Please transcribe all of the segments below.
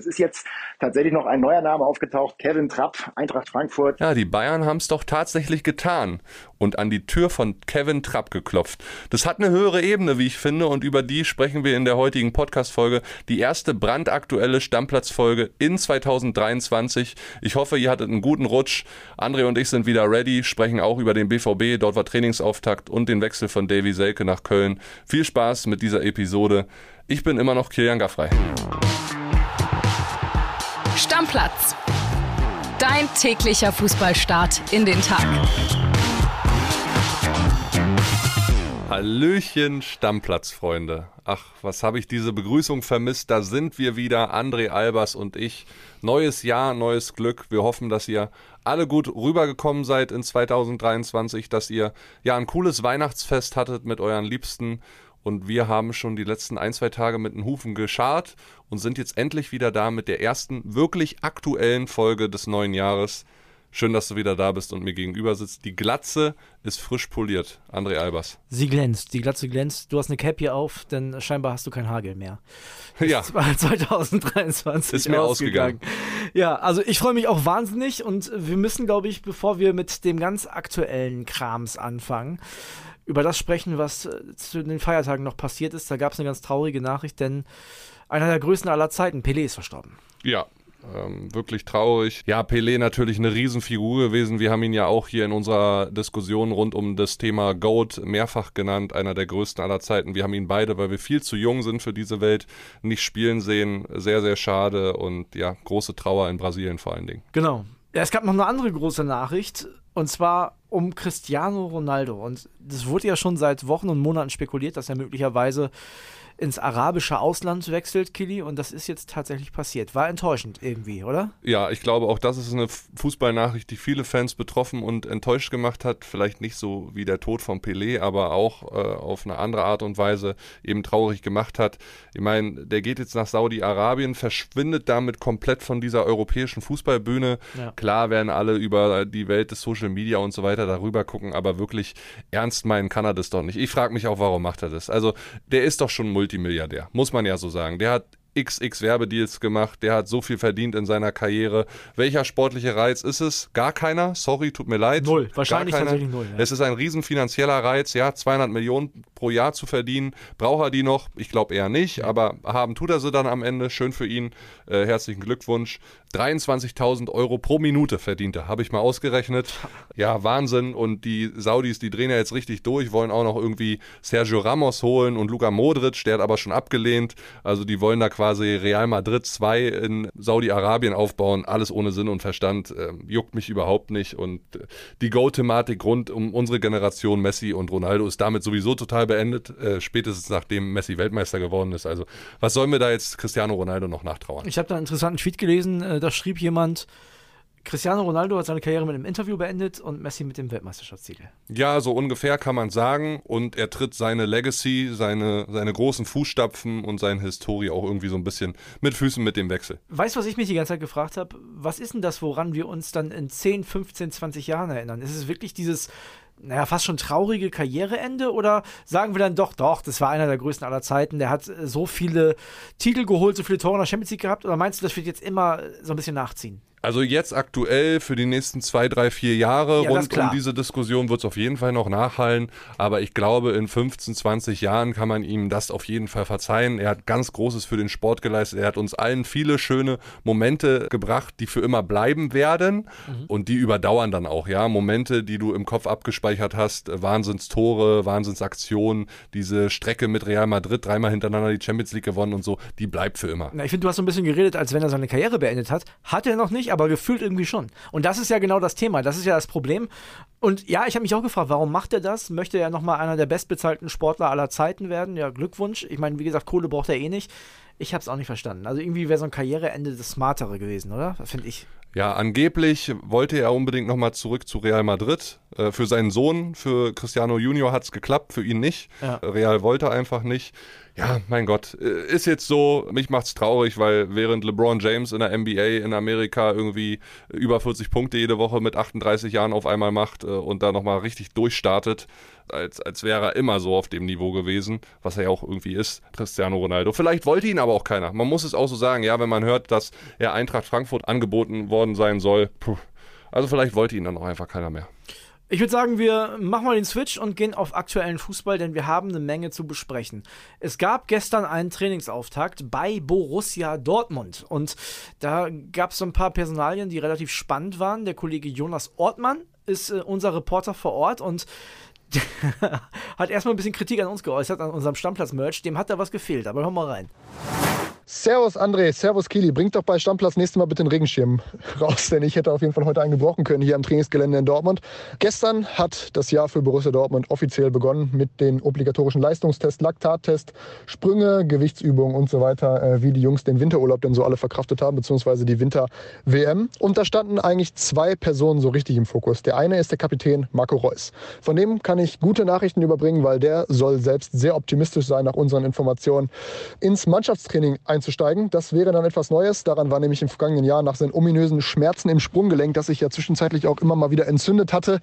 Es ist jetzt tatsächlich noch ein neuer Name aufgetaucht, Kevin Trapp, Eintracht Frankfurt. Ja, die Bayern haben es doch tatsächlich getan und an die Tür von Kevin Trapp geklopft. Das hat eine höhere Ebene, wie ich finde, und über die sprechen wir in der heutigen Podcast-Folge. Die erste brandaktuelle Stammplatz-Folge in 2023. Ich hoffe, ihr hattet einen guten Rutsch. André und ich sind wieder ready, sprechen auch über den BVB. Dort war Trainingsauftakt und den Wechsel von Davy Selke nach Köln. Viel Spaß mit dieser Episode. Ich bin immer noch Kilian Gaffrey. Stammplatz. Dein täglicher Fußballstart in den Tag. Hallöchen Stammplatzfreunde. Ach, was habe ich diese Begrüßung vermisst. Da sind wir wieder, André Albers und ich. Neues Jahr, neues Glück. Wir hoffen, dass ihr alle gut rübergekommen seid in 2023, dass ihr ja ein cooles Weihnachtsfest hattet mit euren Liebsten. Und wir haben schon die letzten ein, zwei Tage mit den Hufen gescharrt und sind jetzt endlich wieder da mit der ersten wirklich aktuellen Folge des neuen Jahres. Schön, dass du wieder da bist und mir gegenüber sitzt. Die Glatze ist frisch poliert, André Albers. Sie glänzt, die Glatze glänzt. Du hast eine Cap hier auf, denn scheinbar hast du kein Haargel mehr. Ja. Das war 2023 ist mir ausgegangen. Ja, also ich freue mich auch wahnsinnig und wir müssen, glaube ich, bevor wir mit dem ganz aktuellen Krams anfangen, über das sprechen, was zu den Feiertagen noch passiert ist. Da gab es eine ganz traurige Nachricht, denn einer der größten aller Zeiten, Pelé, ist verstorben. Ja. Wirklich traurig. Ja, Pelé natürlich eine Riesenfigur gewesen. Wir haben ihn ja auch hier in unserer Diskussion rund um das Thema GOAT mehrfach genannt, einer der größten aller Zeiten. Wir haben ihn beide, weil wir viel zu jung sind für diese Welt, nicht spielen sehen. Sehr, sehr schade und ja, große Trauer in Brasilien vor allen Dingen. Genau. Ja, es gab noch eine andere große Nachricht und zwar um Cristiano Ronaldo. Und das wurde ja schon seit Wochen und Monaten spekuliert, dass er möglicherweise ins arabische Ausland wechselt, Kili, und das ist jetzt tatsächlich passiert. War enttäuschend irgendwie, oder? Ja, ich glaube, auch das ist eine Fußballnachricht, die viele Fans betroffen und enttäuscht gemacht hat. Vielleicht nicht so wie der Tod von Pelé, aber auch auf eine andere Art und Weise eben traurig gemacht hat. Ich meine, der geht jetzt nach Saudi-Arabien, verschwindet damit komplett von dieser europäischen Fußballbühne. Ja. Klar werden alle über die Welt des Social Media und so weiter darüber gucken, aber wirklich ernst meinen kann er das doch nicht. Ich frage mich auch, warum macht er das? Also, der ist doch schon Multimilliardär, muss man ja so sagen. Der hat XX Werbedeals gemacht, der hat so viel verdient in seiner Karriere. Welcher sportliche Reiz ist es? Gar keiner, sorry, tut mir leid. Null, wahrscheinlich tatsächlich null. Ja. Es ist ein riesen finanzieller Reiz, ja, 200 Millionen pro Jahr zu verdienen. Braucht er die noch? Ich glaube eher nicht, aber haben tut er sie dann am Ende. Schön für ihn, herzlichen Glückwunsch. 23.000 Euro pro Minute verdient er, habe ich mal ausgerechnet. Ja, Wahnsinn. Und die Saudis, die drehen ja jetzt richtig durch, wollen auch noch irgendwie Sergio Ramos holen und Luka Modric, der hat aber schon abgelehnt. Also die wollen da quasi Real Madrid 2 in Saudi-Arabien aufbauen, alles ohne Sinn und Verstand, juckt mich überhaupt nicht. Und die Go-Thematik rund um unsere Generation Messi und Ronaldo ist damit sowieso total beendet, spätestens nachdem Messi Weltmeister geworden ist. Also was sollen wir da jetzt Cristiano Ronaldo noch nachtrauern? Ich habe da einen interessanten Tweet gelesen, da schrieb jemand, Cristiano Ronaldo hat seine Karriere mit einem Interview beendet und Messi mit dem Weltmeisterschaftstitel. Ja, so ungefähr kann man sagen. Und er tritt seine Legacy, seine großen Fußstapfen und seine Historie auch irgendwie so ein bisschen mit Füßen mit dem Wechsel. Weißt du, was ich mich die ganze Zeit gefragt habe? Was ist denn das, woran wir uns dann in 10, 15, 20 Jahren erinnern? Ist es wirklich dieses, naja, fast schon traurige Karriereende oder sagen wir dann doch, das war einer der größten aller Zeiten, der hat so viele Titel geholt, so viele Tore in der Champions League gehabt? Oder meinst du, das wird jetzt immer so ein bisschen nachziehen? Also jetzt aktuell für die nächsten 2, 3, 4 Jahre rund um diese Diskussion wird es auf jeden Fall noch nachhallen. Aber ich glaube, in 15, 20 Jahren kann man ihm das auf jeden Fall verzeihen. Er hat ganz Großes für den Sport geleistet. Er hat uns allen viele schöne Momente gebracht, die für immer bleiben werden. Mhm. Und die überdauern dann auch. Ja, Momente, die du im Kopf abgespeichert hast. Wahnsinnstore, Wahnsinnsaktionen. Diese Strecke mit Real Madrid, 3-mal hintereinander die Champions League gewonnen und so. Die bleibt für immer. Na, ich finde, du hast so ein bisschen geredet, als wenn er seine Karriere beendet hat. Hat er noch nicht, aber gefühlt irgendwie schon. Und das ist ja genau das Thema, das ist ja das Problem. Und ja, ich habe mich auch gefragt, warum macht er das? Möchte er nochmal einer der bestbezahlten Sportler aller Zeiten werden? Ja, Glückwunsch. Ich meine, wie gesagt, Kohle braucht er eh nicht. Ich habe es auch nicht verstanden. Also irgendwie wäre so ein Karriereende das Smartere gewesen, oder? Finde ich. Ja, angeblich wollte er unbedingt nochmal zurück zu Real Madrid. Für seinen Sohn, für Cristiano Junior hat es geklappt, für ihn nicht. Ja. Real wollte einfach nicht. ja, mein Gott, ist jetzt so, mich macht's traurig, weil während LeBron James in der NBA in Amerika irgendwie über 40 Punkte jede Woche mit 38 Jahren auf einmal macht und da nochmal richtig durchstartet, als wäre er immer so auf dem Niveau gewesen, was er ja auch irgendwie ist, Cristiano Ronaldo. Vielleicht wollte ihn aber auch keiner. Man muss es auch so sagen, ja, wenn man hört, dass er Eintracht Frankfurt angeboten worden sein soll, puh, also vielleicht wollte ihn dann auch einfach keiner mehr. Ich würde sagen, wir machen mal den Switch und gehen auf aktuellen Fußball, denn wir haben eine Menge zu besprechen. Es gab gestern einen Trainingsauftakt bei Borussia Dortmund und da gab es so ein paar Personalien, die relativ spannend waren. Der Kollege Jonas Ortmann ist unser Reporter vor Ort und hat erstmal ein bisschen Kritik an uns geäußert, an unserem Stammplatz-Merch. Dem hat da was gefehlt, aber hören wir mal rein. Servus André, servus Kili, bringt doch bei Stammplatz nächstes Mal bitte den Regenschirm raus, denn ich hätte auf jeden Fall heute einen gebrochen können hier am Trainingsgelände in Dortmund. Gestern hat das Jahr für Borussia Dortmund offiziell begonnen mit den obligatorischen Leistungstests, Laktattest, Sprünge, Gewichtsübungen und so weiter, wie die Jungs den Winterurlaub denn so alle verkraftet haben, beziehungsweise die Winter-WM. Und da standen eigentlich zwei Personen so richtig im Fokus. Der eine ist der Kapitän Marco Reus. Von dem kann ich gute Nachrichten überbringen, weil der soll selbst sehr optimistisch sein, nach unseren Informationen ins Mannschaftstraining einzusteigen. Das wäre dann etwas Neues. Daran war nämlich im vergangenen Jahr nach seinen ominösen Schmerzen im Sprunggelenk, das sich ja zwischenzeitlich auch immer mal wieder entzündet hatte,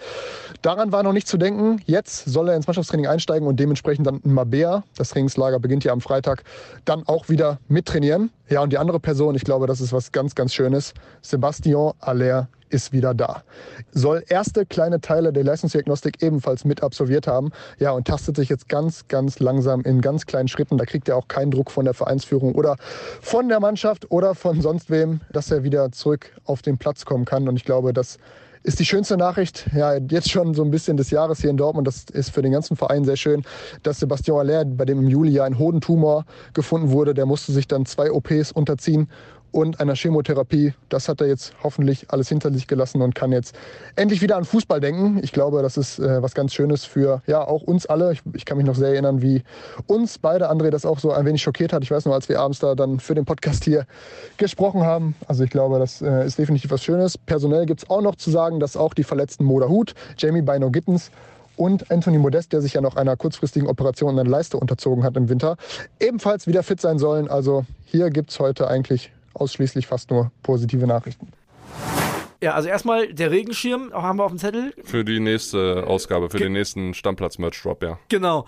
daran war noch nicht zu denken. Jetzt soll er ins Mannschaftstraining einsteigen und dementsprechend dann in Mabea, das Trainingslager beginnt ja am Freitag, dann auch wieder mittrainieren. Ja, und die andere Person, ich glaube, das ist was ganz, ganz Schönes, Sébastien Haller ist wieder da. Soll erste kleine Teile der Leistungsdiagnostik ebenfalls mit absolviert haben. Ja, und tastet sich jetzt ganz, ganz langsam in ganz kleinen Schritten. Da kriegt er auch keinen Druck von der Vereinsführung oder von der Mannschaft oder von sonst wem, dass er wieder zurück auf den Platz kommen kann. Und ich glaube, das ist die schönste Nachricht, ja, jetzt schon so ein bisschen des Jahres hier in Dortmund. Das ist für den ganzen Verein sehr schön, dass Sébastien Haller, bei dem im Juli ja ein Hodentumor gefunden wurde, der musste sich dann 2 OPs unterziehen und einer Chemotherapie. Das hat er jetzt hoffentlich alles hinter sich gelassen und kann jetzt endlich wieder an Fußball denken. Ich glaube, das ist was ganz Schönes für ja auch uns alle. Ich kann mich noch sehr erinnern, wie uns beide, André, das auch so ein wenig schockiert hat. Ich weiß noch, als wir abends da dann für den Podcast hier gesprochen haben. Also ich glaube, das ist definitiv was Schönes. Personell gibt es auch noch zu sagen, dass auch die verletzten Mo Dahoud, Jamie Bino Gittens und Anthony Modeste, der sich ja noch einer kurzfristigen Operation an der Leiste unterzogen hat im Winter, ebenfalls wieder fit sein sollen. Also hier gibt es heute eigentlich ausschließlich fast nur positive Nachrichten. Ja, also erstmal der Regenschirm, auch haben wir auf dem Zettel. Für die nächste Ausgabe, für den nächsten Stammplatz-Merch-Drop, ja. Genau.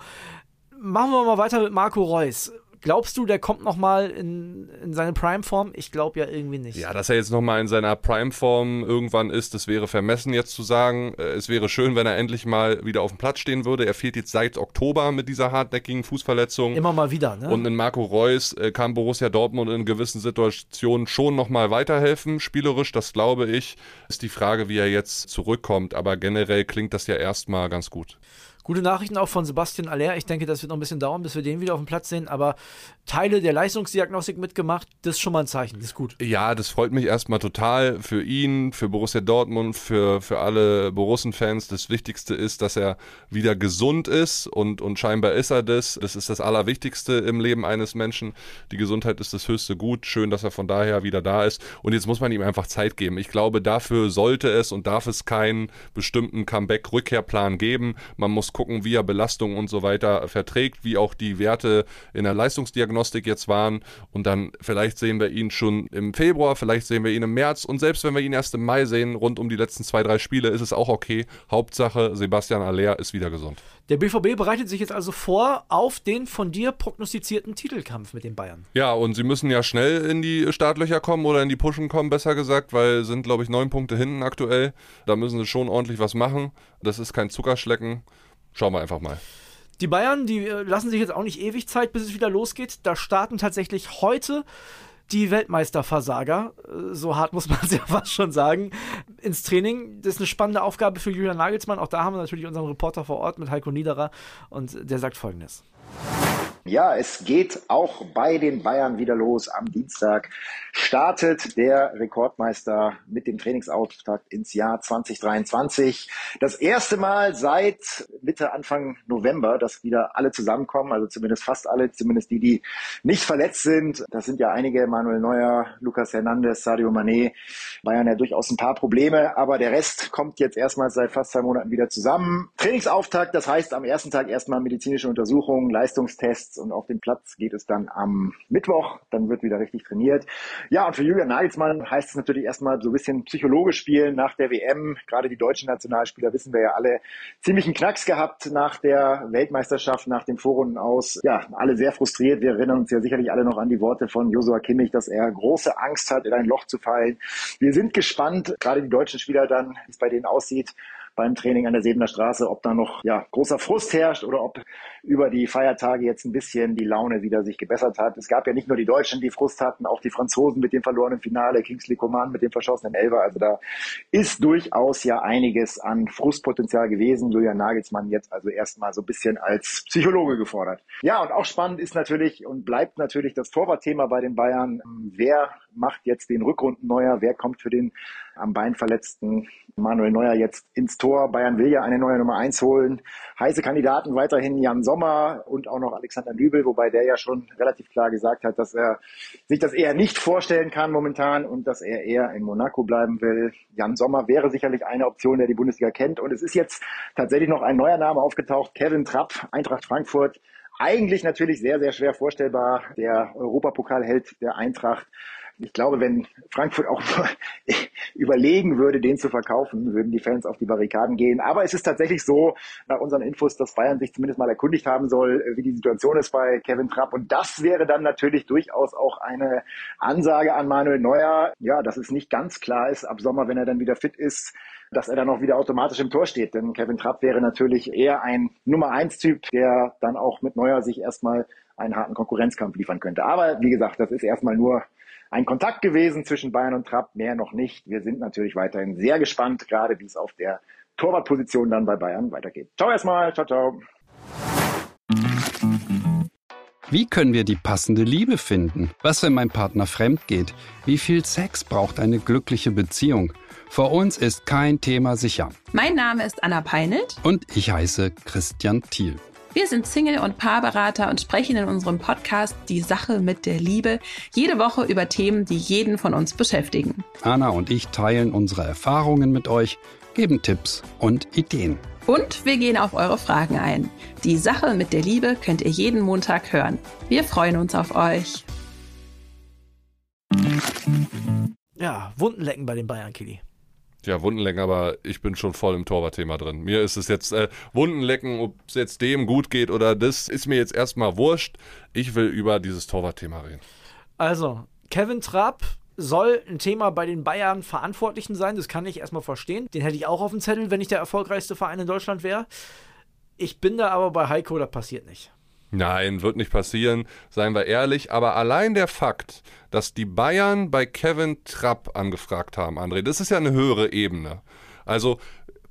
Machen wir mal weiter mit Marco Reus. Glaubst du, der kommt nochmal in seine Prime-Form? Ich glaube ja irgendwie nicht. Ja, dass er jetzt nochmal in seiner Prime-Form irgendwann ist, das wäre vermessen jetzt zu sagen. Es wäre schön, wenn er endlich mal wieder auf dem Platz stehen würde. Er fehlt jetzt seit Oktober mit dieser hartnäckigen Fußverletzung. Immer mal wieder, ne? Und in Marco Reus kann Borussia Dortmund in gewissen Situationen schon nochmal weiterhelfen. Spielerisch, das glaube ich, ist die Frage, wie er jetzt zurückkommt. Aber generell klingt das ja erstmal ganz gut. Gute Nachrichten auch von Sébastien Haller. Ich denke, das wird noch ein bisschen dauern, bis wir den wieder auf dem Platz sehen. Aber Teile der Leistungsdiagnostik mitgemacht, das ist schon mal ein Zeichen. Das ist gut. Ja, das freut mich erstmal total für ihn, für Borussia Dortmund, für alle Borussen-Fans. Das Wichtigste ist, dass er wieder gesund ist und scheinbar ist er das. Das ist das Allerwichtigste im Leben eines Menschen. Die Gesundheit ist das höchste Gut. Schön, dass er von daher wieder da ist. Und jetzt muss man ihm einfach Zeit geben. Ich glaube, dafür sollte es und darf es keinen bestimmten Comeback-Rückkehrplan geben. Man muss gucken, wie er Belastungen und so weiter verträgt, wie auch die Werte in der Leistungsdiagnostik jetzt waren und dann vielleicht sehen wir ihn schon im Februar, vielleicht sehen wir ihn im März und selbst wenn wir ihn erst im Mai sehen, rund um die letzten 2-3 Spiele, ist es auch okay. Hauptsache, Sébastien Haller ist wieder gesund. Der BVB bereitet sich jetzt also vor auf den von dir prognostizierten Titelkampf mit den Bayern. Ja, und sie müssen ja schnell in die Startlöcher kommen oder in die Pushen kommen, besser gesagt, weil sind, glaube ich, 9 Punkte hinten aktuell. Da müssen sie schon ordentlich was machen. Das ist kein Zuckerschlecken. Schauen wir einfach mal. Die Bayern, die lassen sich jetzt auch nicht ewig Zeit, bis es wieder losgeht. Da starten tatsächlich heute die Weltmeisterversager, so hart muss man es ja fast schon sagen, ins Training. Das ist eine spannende Aufgabe für Julian Nagelsmann. Auch da haben wir natürlich unseren Reporter vor Ort mit Heiko Niederer und der sagt Folgendes. Ja, es geht auch bei den Bayern wieder los. Am Dienstag startet der Rekordmeister mit dem Trainingsauftakt ins Jahr 2023. Das erste Mal seit Mitte, Anfang November, dass wieder alle zusammenkommen, also zumindest fast alle, zumindest die, die nicht verletzt sind. Das sind ja einige, Manuel Neuer, Lucas Hernández, Sadio Mané. Bayern ja durchaus ein paar Probleme, aber der Rest kommt jetzt erstmal seit fast 2 Monaten wieder zusammen. Trainingsauftakt, das heißt am ersten Tag erstmal medizinische Untersuchungen, Leistungstests, Tests und auf den Platz geht es dann am Mittwoch, dann wird wieder richtig trainiert. Ja, und für Julian Nagelsmann heißt es natürlich erstmal so ein bisschen psychologisch spielen nach der WM. Gerade die deutschen Nationalspieler, wissen wir ja alle, ziemlich einen Knacks gehabt nach der Weltmeisterschaft, nach dem Vorrunden aus. Ja, alle sehr frustriert. Wir erinnern uns ja sicherlich alle noch an die Worte von Joshua Kimmich, dass er große Angst hat, in ein Loch zu fallen. Wir sind gespannt, gerade die deutschen Spieler dann, wie es bei denen aussieht, beim Training an der Sebener Straße, ob da noch großer Frust herrscht oder ob über die Feiertage jetzt ein bisschen die Laune wieder sich gebessert hat. Es gab ja nicht nur die Deutschen, die Frust hatten, auch die Franzosen mit dem verlorenen Finale, Kingsley Coman mit dem verschossenen Elfer. Also da ist durchaus ja einiges an Frustpotenzial gewesen. Julian Nagelsmann jetzt also erstmal so ein bisschen als Psychologe gefordert. Ja, und auch spannend ist natürlich und bleibt natürlich das Torwartthema bei den Bayern. Wer macht jetzt den Rückrunden Neuer? Wer kommt für den am Bein verletzten Manuel Neuer jetzt ins Tor? Bayern will ja eine neue Nummer 1 holen. Heiße Kandidaten weiterhin Jan Sommer und auch noch Alexander Nübel, wobei der ja schon relativ klar gesagt hat, dass er sich das eher nicht vorstellen kann momentan und dass er eher in Monaco bleiben will. Jan Sommer wäre sicherlich eine Option, der die Bundesliga kennt. Und es ist jetzt tatsächlich noch ein neuer Name aufgetaucht, Kevin Trapp, Eintracht Frankfurt. Eigentlich natürlich sehr, sehr schwer vorstellbar, der Europapokalheld der Eintracht. Ich glaube, wenn Frankfurt auch überlegen würde, den zu verkaufen, würden die Fans auf die Barrikaden gehen. Aber es ist tatsächlich so, nach unseren Infos, dass Bayern sich zumindest mal erkundigt haben soll, wie die Situation ist bei Kevin Trapp. Und das wäre dann natürlich durchaus auch eine Ansage an Manuel Neuer, ja, dass es nicht ganz klar ist, ab Sommer, wenn er dann wieder fit ist, dass er dann auch wieder automatisch im Tor steht. Denn Kevin Trapp wäre natürlich eher ein Nummer-1-Typ, der dann auch mit Neuer sich erstmal einen harten Konkurrenzkampf liefern könnte. Aber wie gesagt, das ist erstmal nur ein Kontakt gewesen zwischen Bayern und Trapp, mehr noch nicht. Wir sind natürlich weiterhin sehr gespannt, gerade wie es auf der Torwartposition dann bei Bayern weitergeht. Ciao erstmal, ciao, ciao. Wie können wir die passende Liebe finden? Was, wenn mein Partner fremd geht? Wie viel Sex braucht eine glückliche Beziehung? Vor uns ist kein Thema sicher. Mein Name ist Anna Peinelt. Und ich heiße Christian Thiel. Wir sind Single- und Paarberater und sprechen in unserem Podcast Die Sache mit der Liebe jede Woche über Themen, die jeden von uns beschäftigen. Anna und ich teilen unsere Erfahrungen mit euch, geben Tipps und Ideen. Und wir gehen auf eure Fragen ein. Die Sache mit der Liebe könnt ihr jeden Montag hören. Wir freuen uns auf euch. Ja, Wunden lecken bei den Bayern, Kili. Ja, Wunden lecken, aber ich bin schon voll im Torwartthema drin. Mir ist es jetzt, Wunden lecken, ob es jetzt dem gut geht oder das, ist mir jetzt erstmal wurscht. Ich will über dieses Torwartthema reden. Also, Kevin Trapp soll ein Thema bei den Bayern Verantwortlichen sein. Das kann ich erstmal verstehen. Den hätte ich auch auf dem Zettel, wenn ich der erfolgreichste Verein in Deutschland wäre. Ich bin da aber bei Heiko, das passiert nicht. Nein, wird nicht passieren, seien wir ehrlich. Aber allein der Fakt, dass die Bayern bei Kevin Trapp angefragt haben, André, das ist ja eine höhere Ebene. Also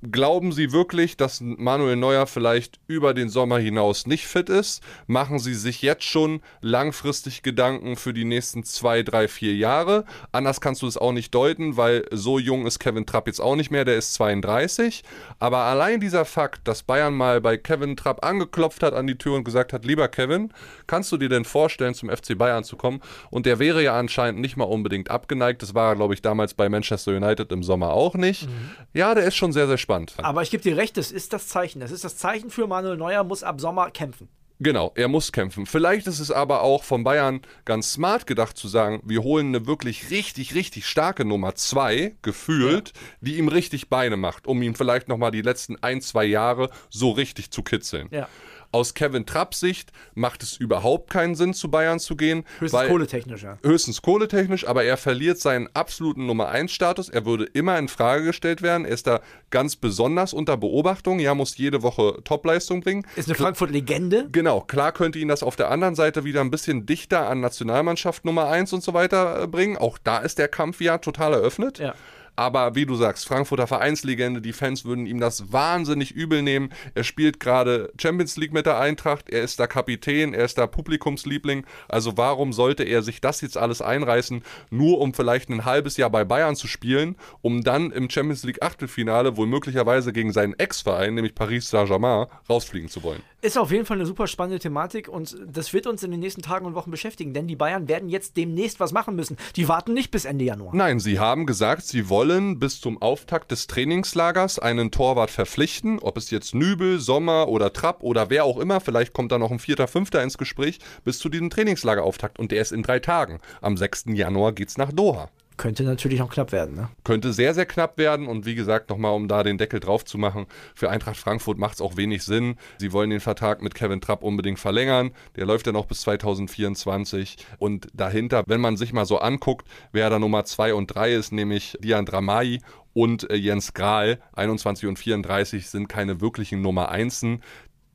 glauben Sie wirklich, dass Manuel Neuer vielleicht über den Sommer hinaus nicht fit ist? Machen Sie sich jetzt schon langfristig Gedanken für die nächsten 2, 3, 4 Jahre? Anders kannst du es auch nicht deuten, weil so jung ist Kevin Trapp jetzt auch nicht mehr, der ist 32. Aber allein dieser Fakt, dass Bayern mal bei Kevin Trapp angeklopft hat an die Tür und gesagt hat, lieber Kevin, kannst du dir denn vorstellen, zum FC Bayern zu kommen? Und der wäre ja anscheinend nicht mal unbedingt abgeneigt. Das war er, glaube ich, damals bei Manchester United im Sommer auch nicht. Mhm. Ja, der ist schon sehr, sehr spannend. Aber ich gebe dir recht, das ist das Zeichen. Das ist das Zeichen für Manuel Neuer, muss ab Sommer kämpfen. Genau, er muss kämpfen. Vielleicht ist es aber auch von Bayern ganz smart gedacht zu sagen, wir holen eine wirklich richtig, richtig starke Nummer 2, gefühlt, ja, die ihm richtig Beine macht, um ihm vielleicht nochmal die letzten 1, 2 Jahre so richtig zu kitzeln. Ja. Aus Kevin Trapps Sicht macht es überhaupt keinen Sinn, zu Bayern zu gehen. Höchstens kohletechnisch, aber er verliert seinen absoluten Nummer-1-Status. Er würde immer in Frage gestellt werden. Er ist da ganz besonders unter Beobachtung. Ja, muss jede Woche Topleistung bringen. Ist eine Frankfurt-Legende. Genau, klar könnte ihn das auf der anderen Seite wieder ein bisschen dichter an Nationalmannschaft Nummer 1 und so weiter bringen. Auch da ist der Kampf ja total eröffnet. Ja. Aber wie du sagst, Frankfurter Vereinslegende, die Fans würden ihm das wahnsinnig übel nehmen. Er spielt gerade Champions League mit der Eintracht, er ist da Kapitän, er ist da Publikumsliebling. Also warum sollte er sich das jetzt alles einreißen, nur um vielleicht ein halbes Jahr bei Bayern zu spielen, um dann im Champions League Achtelfinale wohl möglicherweise gegen seinen Ex-Verein, nämlich Paris Saint-Germain, rausfliegen zu wollen? Ist auf jeden Fall eine super spannende Thematik und das wird uns in den nächsten Tagen und Wochen beschäftigen, denn die Bayern werden jetzt demnächst was machen müssen. Die warten nicht bis Ende Januar. Nein, sie haben gesagt, sie wollen bis zum Auftakt des Trainingslagers einen Torwart verpflichten, ob es jetzt Nübel, Sommer oder Trapp oder wer auch immer, vielleicht kommt da noch ein 4., 5. ins Gespräch, bis zu diesem Trainingslagerauftakt und der ist in 3 Tagen. Am 6. Januar geht's nach Doha. Könnte natürlich noch knapp werden, ne? Könnte sehr, sehr knapp werden und wie gesagt, nochmal, um da den Deckel drauf zu machen, für Eintracht Frankfurt macht es auch wenig Sinn. Sie wollen den Vertrag mit Kevin Trapp unbedingt verlängern, der läuft ja noch bis 2024 und dahinter, wenn man sich mal so anguckt, wer da Nummer 2 und 3 ist, nämlich Dian Dramai und Jens Grahl, 21 und 34 sind keine wirklichen Nummer 1en.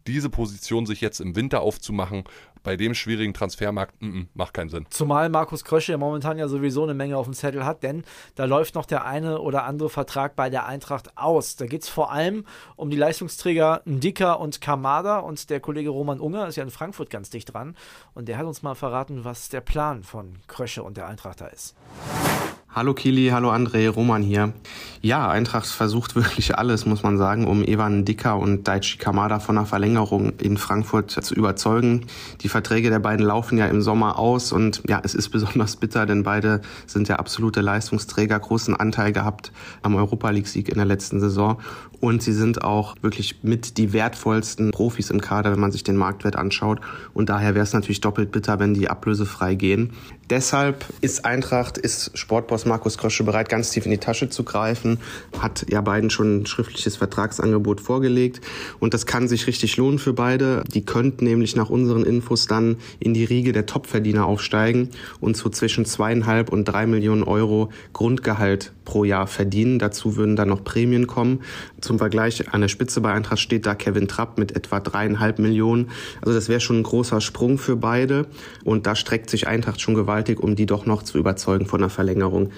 Diese Position sich jetzt im Winter aufzumachen, bei dem schwierigen Transfermarkt, macht keinen Sinn. Zumal Markus Krösche ja momentan ja sowieso eine Menge auf dem Zettel hat, denn da läuft noch der eine oder andere Vertrag bei der Eintracht aus. Da geht es vor allem um die Leistungsträger Ndicka und Kamada und der Kollege Roman Unger ist ja in Frankfurt ganz dicht dran und der hat uns mal verraten, was der Plan von Krösche und der Eintracht da ist. Hallo Kili, hallo André, Roman hier. Ja, Eintracht versucht wirklich alles, muss man sagen, um Evan Ndicka und Daichi Kamada von einer Verlängerung in Frankfurt zu überzeugen. Die Verträge der beiden laufen ja im Sommer aus und ja, es ist besonders bitter, denn beide sind ja absolute Leistungsträger, großen Anteil gehabt am Europa-League-Sieg in der letzten Saison und sie sind auch wirklich mit die wertvollsten Profis im Kader, wenn man sich den Marktwert anschaut und daher wäre es natürlich doppelt bitter, wenn die ablösefrei gehen. Deshalb ist Eintracht, ist Sportboss Markus Krösche bereit, ganz tief in die Tasche zu greifen, hat ja beiden schon ein schriftliches Vertragsangebot vorgelegt und das kann sich richtig lohnen für beide. Die könnten nämlich nach unseren Infos dann in die Riege der Topverdiener aufsteigen und so zwischen 2,5 und 3 Millionen Euro Grundgehalt pro Jahr verdienen. Dazu würden dann noch Prämien kommen. Zum Vergleich, an der Spitze bei Eintracht steht da Kevin Trapp mit etwa 3,5 Millionen. Also das wäre schon ein großer Sprung für beide und da streckt sich Eintracht schon gewaltig, um die doch noch zu überzeugen von einer Verlängerung.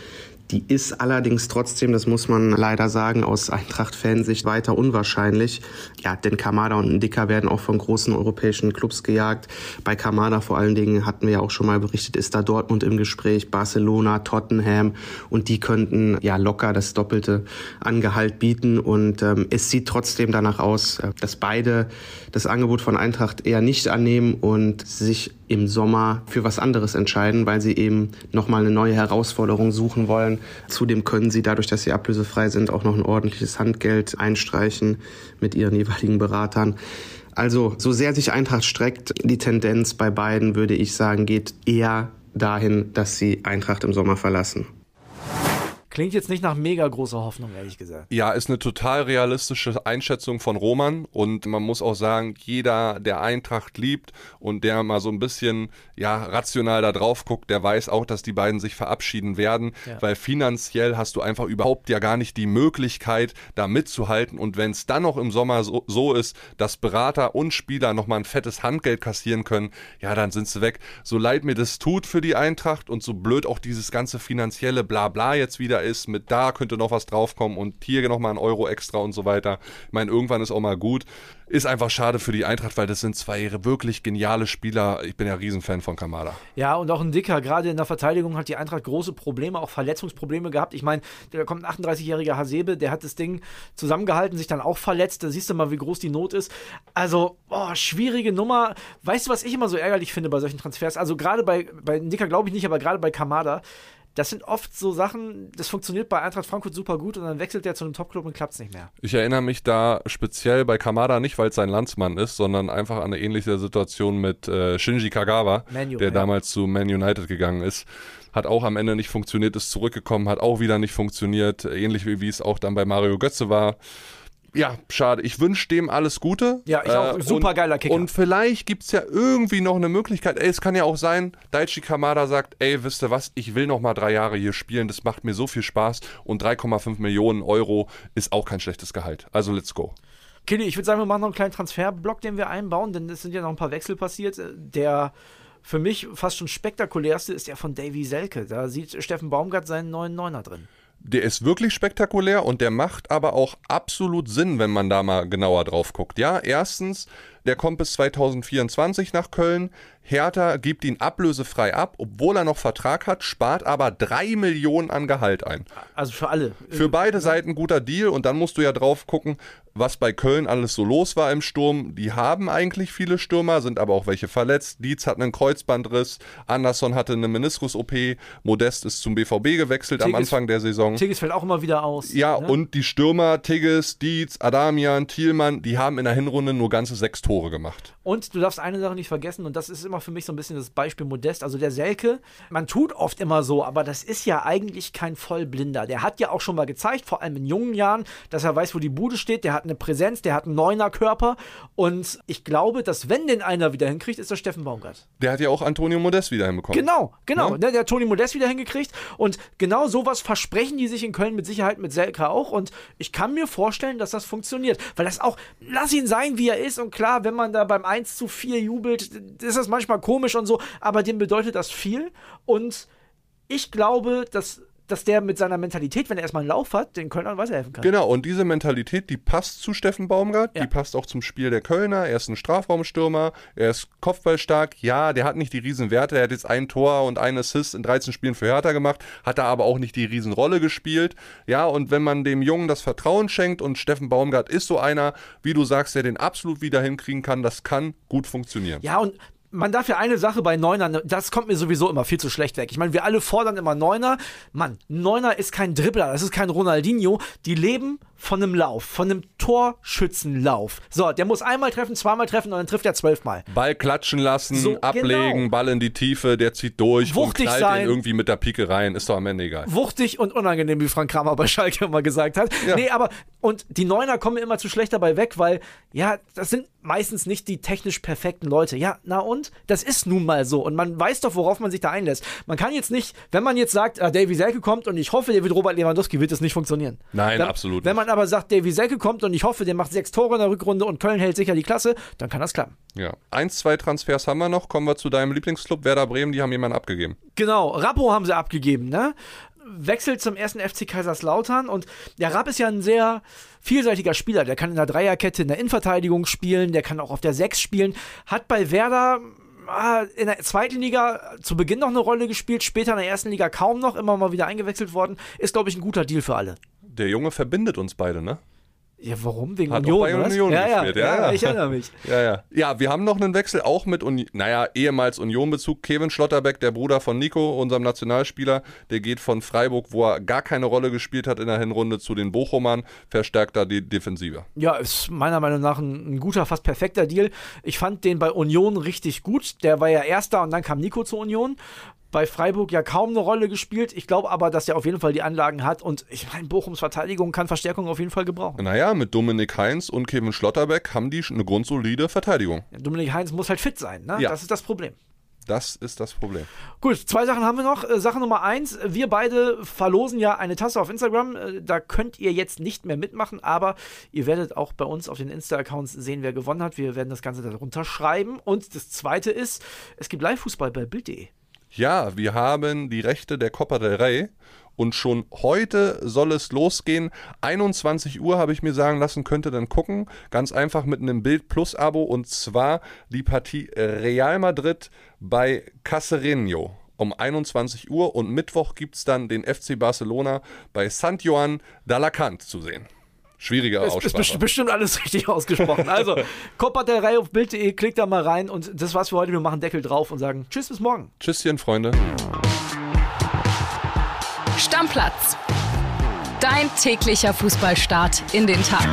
Die ist allerdings trotzdem, das muss man leider sagen, aus Eintracht-Fansicht weiter unwahrscheinlich. Ja, denn Kamada und Ndicka werden auch von großen europäischen Clubs gejagt. Bei Kamada vor allen Dingen, hatten wir ja auch schon mal berichtet, ist da Dortmund im Gespräch, Barcelona, Tottenham und die könnten ja locker das Doppelte an Gehalt bieten und es sieht trotzdem danach aus, dass beide das Angebot von Eintracht eher nicht annehmen und sich im Sommer für was anderes entscheiden, weil sie eben nochmal eine neue Herausforderung suchen wollen. Zudem können sie dadurch, dass sie ablösefrei sind, auch noch ein ordentliches Handgeld einstreichen mit ihren jeweiligen Beratern. Also so sehr sich Eintracht streckt, die Tendenz bei beiden, würde ich sagen, geht eher dahin, dass sie Eintracht im Sommer verlassen. Klingt jetzt nicht nach mega großer Hoffnung, ehrlich gesagt. Ja, ist eine total realistische Einschätzung von Roman und man muss auch sagen, jeder, der Eintracht liebt und der mal so ein bisschen rational da drauf guckt, der weiß auch, dass die beiden sich verabschieden werden, weil finanziell hast du einfach überhaupt ja gar nicht die Möglichkeit, da mitzuhalten und wenn es dann noch im Sommer so ist, dass Berater und Spieler nochmal ein fettes Handgeld kassieren können, ja, dann sind sie weg. So leid mir das tut für die Eintracht und so blöd auch dieses ganze finanzielle Blabla jetzt wieder ist, mit da könnte noch was draufkommen und hier nochmal ein Euro extra und so weiter. Ich meine, irgendwann ist auch mal gut. Ist einfach schade für die Eintracht, weil das sind zwei wirklich geniale Spieler. Ich bin ja Riesenfan von Kamada. Ja, und auch Ndicka. Gerade in der Verteidigung hat die Eintracht große Probleme, auch Verletzungsprobleme gehabt. Ich meine, da kommt ein 38-jähriger Hasebe, der hat das Ding zusammengehalten, sich dann auch verletzt. Da siehst du mal, wie groß die Not ist. Also, schwierige Nummer. Weißt du, was ich immer so ärgerlich finde bei solchen Transfers? Also gerade bei Ndicka glaube ich nicht, aber gerade bei Kamada. Das sind oft so Sachen, das funktioniert bei Eintracht Frankfurt super gut und dann wechselt der zu einem Top-Club und klappt es nicht mehr. Ich erinnere mich da speziell bei Kamada nicht, weil es sein Landsmann ist, sondern einfach an eine ähnliche Situation mit Shinji Kagawa, der damals zu Man United gegangen ist. Hat auch am Ende nicht funktioniert, ist zurückgekommen, hat auch wieder nicht funktioniert, ähnlich wie es auch dann bei Mario Götze war. Ja, schade. Ich wünsche dem alles Gute. Ja, ich auch. Super geiler Kicker. Und vielleicht gibt es ja irgendwie noch eine Möglichkeit. Es kann ja auch sein, Daichi Kamada sagt, wisst ihr was, ich will noch mal 3 Jahre hier spielen. Das macht mir so viel Spaß. Und 3,5 Millionen Euro ist auch kein schlechtes Gehalt. Also let's go. Kili, ich würde sagen, wir machen noch einen kleinen Transferblock, den wir einbauen. Denn es sind ja noch ein paar Wechsel passiert. Der für mich fast schon spektakulärste ist der von Davy Selke. Da sieht Steffen Baumgart seinen neuen Neuner drin. Der ist wirklich spektakulär und der macht aber auch absolut Sinn, wenn man da mal genauer drauf guckt. Ja, erstens der kommt bis 2024 nach Köln. Hertha gibt ihn ablösefrei ab, obwohl er noch Vertrag hat, spart aber 3 Millionen an Gehalt ein. Also für alle. Für beide Seiten guter Deal, und dann musst du ja drauf gucken, was bei Köln alles so los war im Sturm. Die haben eigentlich viele Stürmer, sind aber auch welche verletzt. Dietz hat einen Kreuzbandriss, Andersson hatte eine Meniskus-OP, Modest ist zum BVB gewechselt am Anfang der Saison. Tigges fällt auch immer wieder aus. Ja, ne? Und die Stürmer Tigges, Dietz, Adamian, Thielmann, die haben in der Hinrunde nur ganze 6 Tore gemacht. Und du darfst eine Sache nicht vergessen, und das ist immer für mich so ein bisschen das Beispiel Modest, also der Selke, man tut oft immer so, aber das ist ja eigentlich kein Vollblinder. Der hat ja auch schon mal gezeigt, vor allem in jungen Jahren, dass er weiß, wo die Bude steht, der hat eine Präsenz, der hat einen Neuner-Körper, und ich glaube, dass wenn den einer wieder hinkriegt, ist das Steffen Baumgart. Der hat ja auch Antonio Modeste wieder hinbekommen. Genau, ja? Der hat Toni Modeste wieder hingekriegt, und genau sowas versprechen die sich in Köln mit Sicherheit mit Selke auch, und ich kann mir vorstellen, dass das funktioniert, weil das auch, lass ihn sein, wie er ist, und klar, wenn man da beim 1:4 jubelt, ist das manchmal komisch und so, aber dem bedeutet das viel, und ich glaube, dass der mit seiner Mentalität, wenn er erstmal einen Lauf hat, den Kölnern weiterhelfen kann. Genau, und diese Mentalität, die passt zu Steffen Baumgart, die passt auch zum Spiel der Kölner. Er ist ein Strafraumstürmer, er ist kopfballstark, ja, der hat nicht die Riesenwerte, er hat jetzt ein Tor und einen Assist in 13 Spielen für Hertha gemacht, hat da aber auch nicht die Riesenrolle gespielt. Ja, und wenn man dem Jungen das Vertrauen schenkt, und Steffen Baumgart ist so einer, wie du sagst, der den absolut wieder hinkriegen kann, das kann gut funktionieren. Ja, und man darf ja eine Sache bei Neunern, das kommt mir sowieso immer viel zu schlecht weg. Ich meine, wir alle fordern immer Neuner. Mann, Neuner ist kein Dribbler, das ist kein Ronaldinho. Die leben von einem Lauf, von einem Torschützenlauf. So, der muss einmal treffen, zweimal treffen, und dann trifft er 12-mal. Ball klatschen lassen, so, ablegen, genau. Ball in die Tiefe, der zieht durch, wuchtig und knallt sein, ihn irgendwie mit der Pike rein, ist doch am Ende egal. Wuchtig und unangenehm, wie Frank Kramer bei Schalke immer gesagt hat. Ja. Nee, aber, und die Neuner kommen immer zu schlecht dabei weg, weil, ja, das sind meistens nicht die technisch perfekten Leute. Ja, na und? Das ist nun mal so, und man weiß doch, worauf man sich da einlässt. Man kann jetzt nicht, wenn man jetzt sagt, Davy Selke kommt und ich hoffe, der wird Robert Lewandowski, wird das nicht funktionieren. Nein, absolut nicht. Wenn man aber sagt, Davy Selke kommt und ich hoffe, der macht 6 Tore in der Rückrunde und Köln hält sicher die Klasse, dann kann das klappen. Ja, 1-2 Transfers haben wir noch. Kommen wir zu deinem Lieblingsclub Werder Bremen, die haben jemanden abgegeben. Genau, Rappo haben sie abgegeben, ne? Wechselt zum 1. FC Kaiserslautern, und der Rapp ist ja ein sehr vielseitiger Spieler. Der kann in der Dreierkette in der Innenverteidigung spielen, der kann auch auf der 6 spielen, hat bei Werder in der zweiten Liga zu Beginn noch eine Rolle gespielt, später in der ersten Liga kaum noch, immer mal wieder eingewechselt worden. Ist, glaube ich, ein guter Deal für alle. Der Junge verbindet uns beide, ne? Ja, warum? Wegen Union, oder? Hat auch bei Union gespielt. Ja, ich erinnere mich. Ja, wir haben noch einen Wechsel, auch mit ehemals Union-Bezug. Kevin Schlotterbeck, der Bruder von Nico, unserem Nationalspieler, der geht von Freiburg, wo er gar keine Rolle gespielt hat in der Hinrunde, zu den Bochumern, verstärkt da die Defensive. Ja, ist meiner Meinung nach ein guter, fast perfekter Deal. Ich fand den bei Union richtig gut. Der war ja Erster, und dann kam Nico zu Union. Bei Freiburg ja kaum eine Rolle gespielt. Ich glaube aber, dass er auf jeden Fall die Anlagen hat. Und ich meine, Bochums Verteidigung kann Verstärkung auf jeden Fall gebrauchen. Naja, mit Dominik Heinz und Kevin Schlotterbeck haben die eine grundsolide Verteidigung. Ja, Dominik Heinz muss halt fit sein, ne? Ja. Das ist das Problem. Das ist das Problem. Gut, 2 Sachen haben wir noch. Sache Nummer 1, wir beide verlosen ja eine Tasse auf Instagram. Da könnt ihr jetzt nicht mehr mitmachen, aber ihr werdet auch bei uns auf den Insta-Accounts sehen, wer gewonnen hat. Wir werden das Ganze darunter schreiben. Und das Zweite ist, es gibt Live-Fußball bei BILD.de. Ja, wir haben die Rechte der Copa del Rey, und schon heute soll es losgehen. 21 Uhr habe ich mir sagen lassen, könnt ihr dann gucken. Ganz einfach mit einem Bild-Plus-Abo, und zwar die Partie Real Madrid bei Cacereño um 21 Uhr. Und Mittwoch gibt es dann den FC Barcelona bei Sant Joan d'Alacant zu sehen. Schwieriger Aussprache. Ist bestimmt alles richtig ausgesprochen. Also, Copa del Rey auf bild.de, klickt da mal rein, und das war's für heute. Wir machen Deckel drauf und sagen tschüss, bis morgen. Tschüsschen, Freunde. Stammplatz. Dein täglicher Fußballstart in den Tag.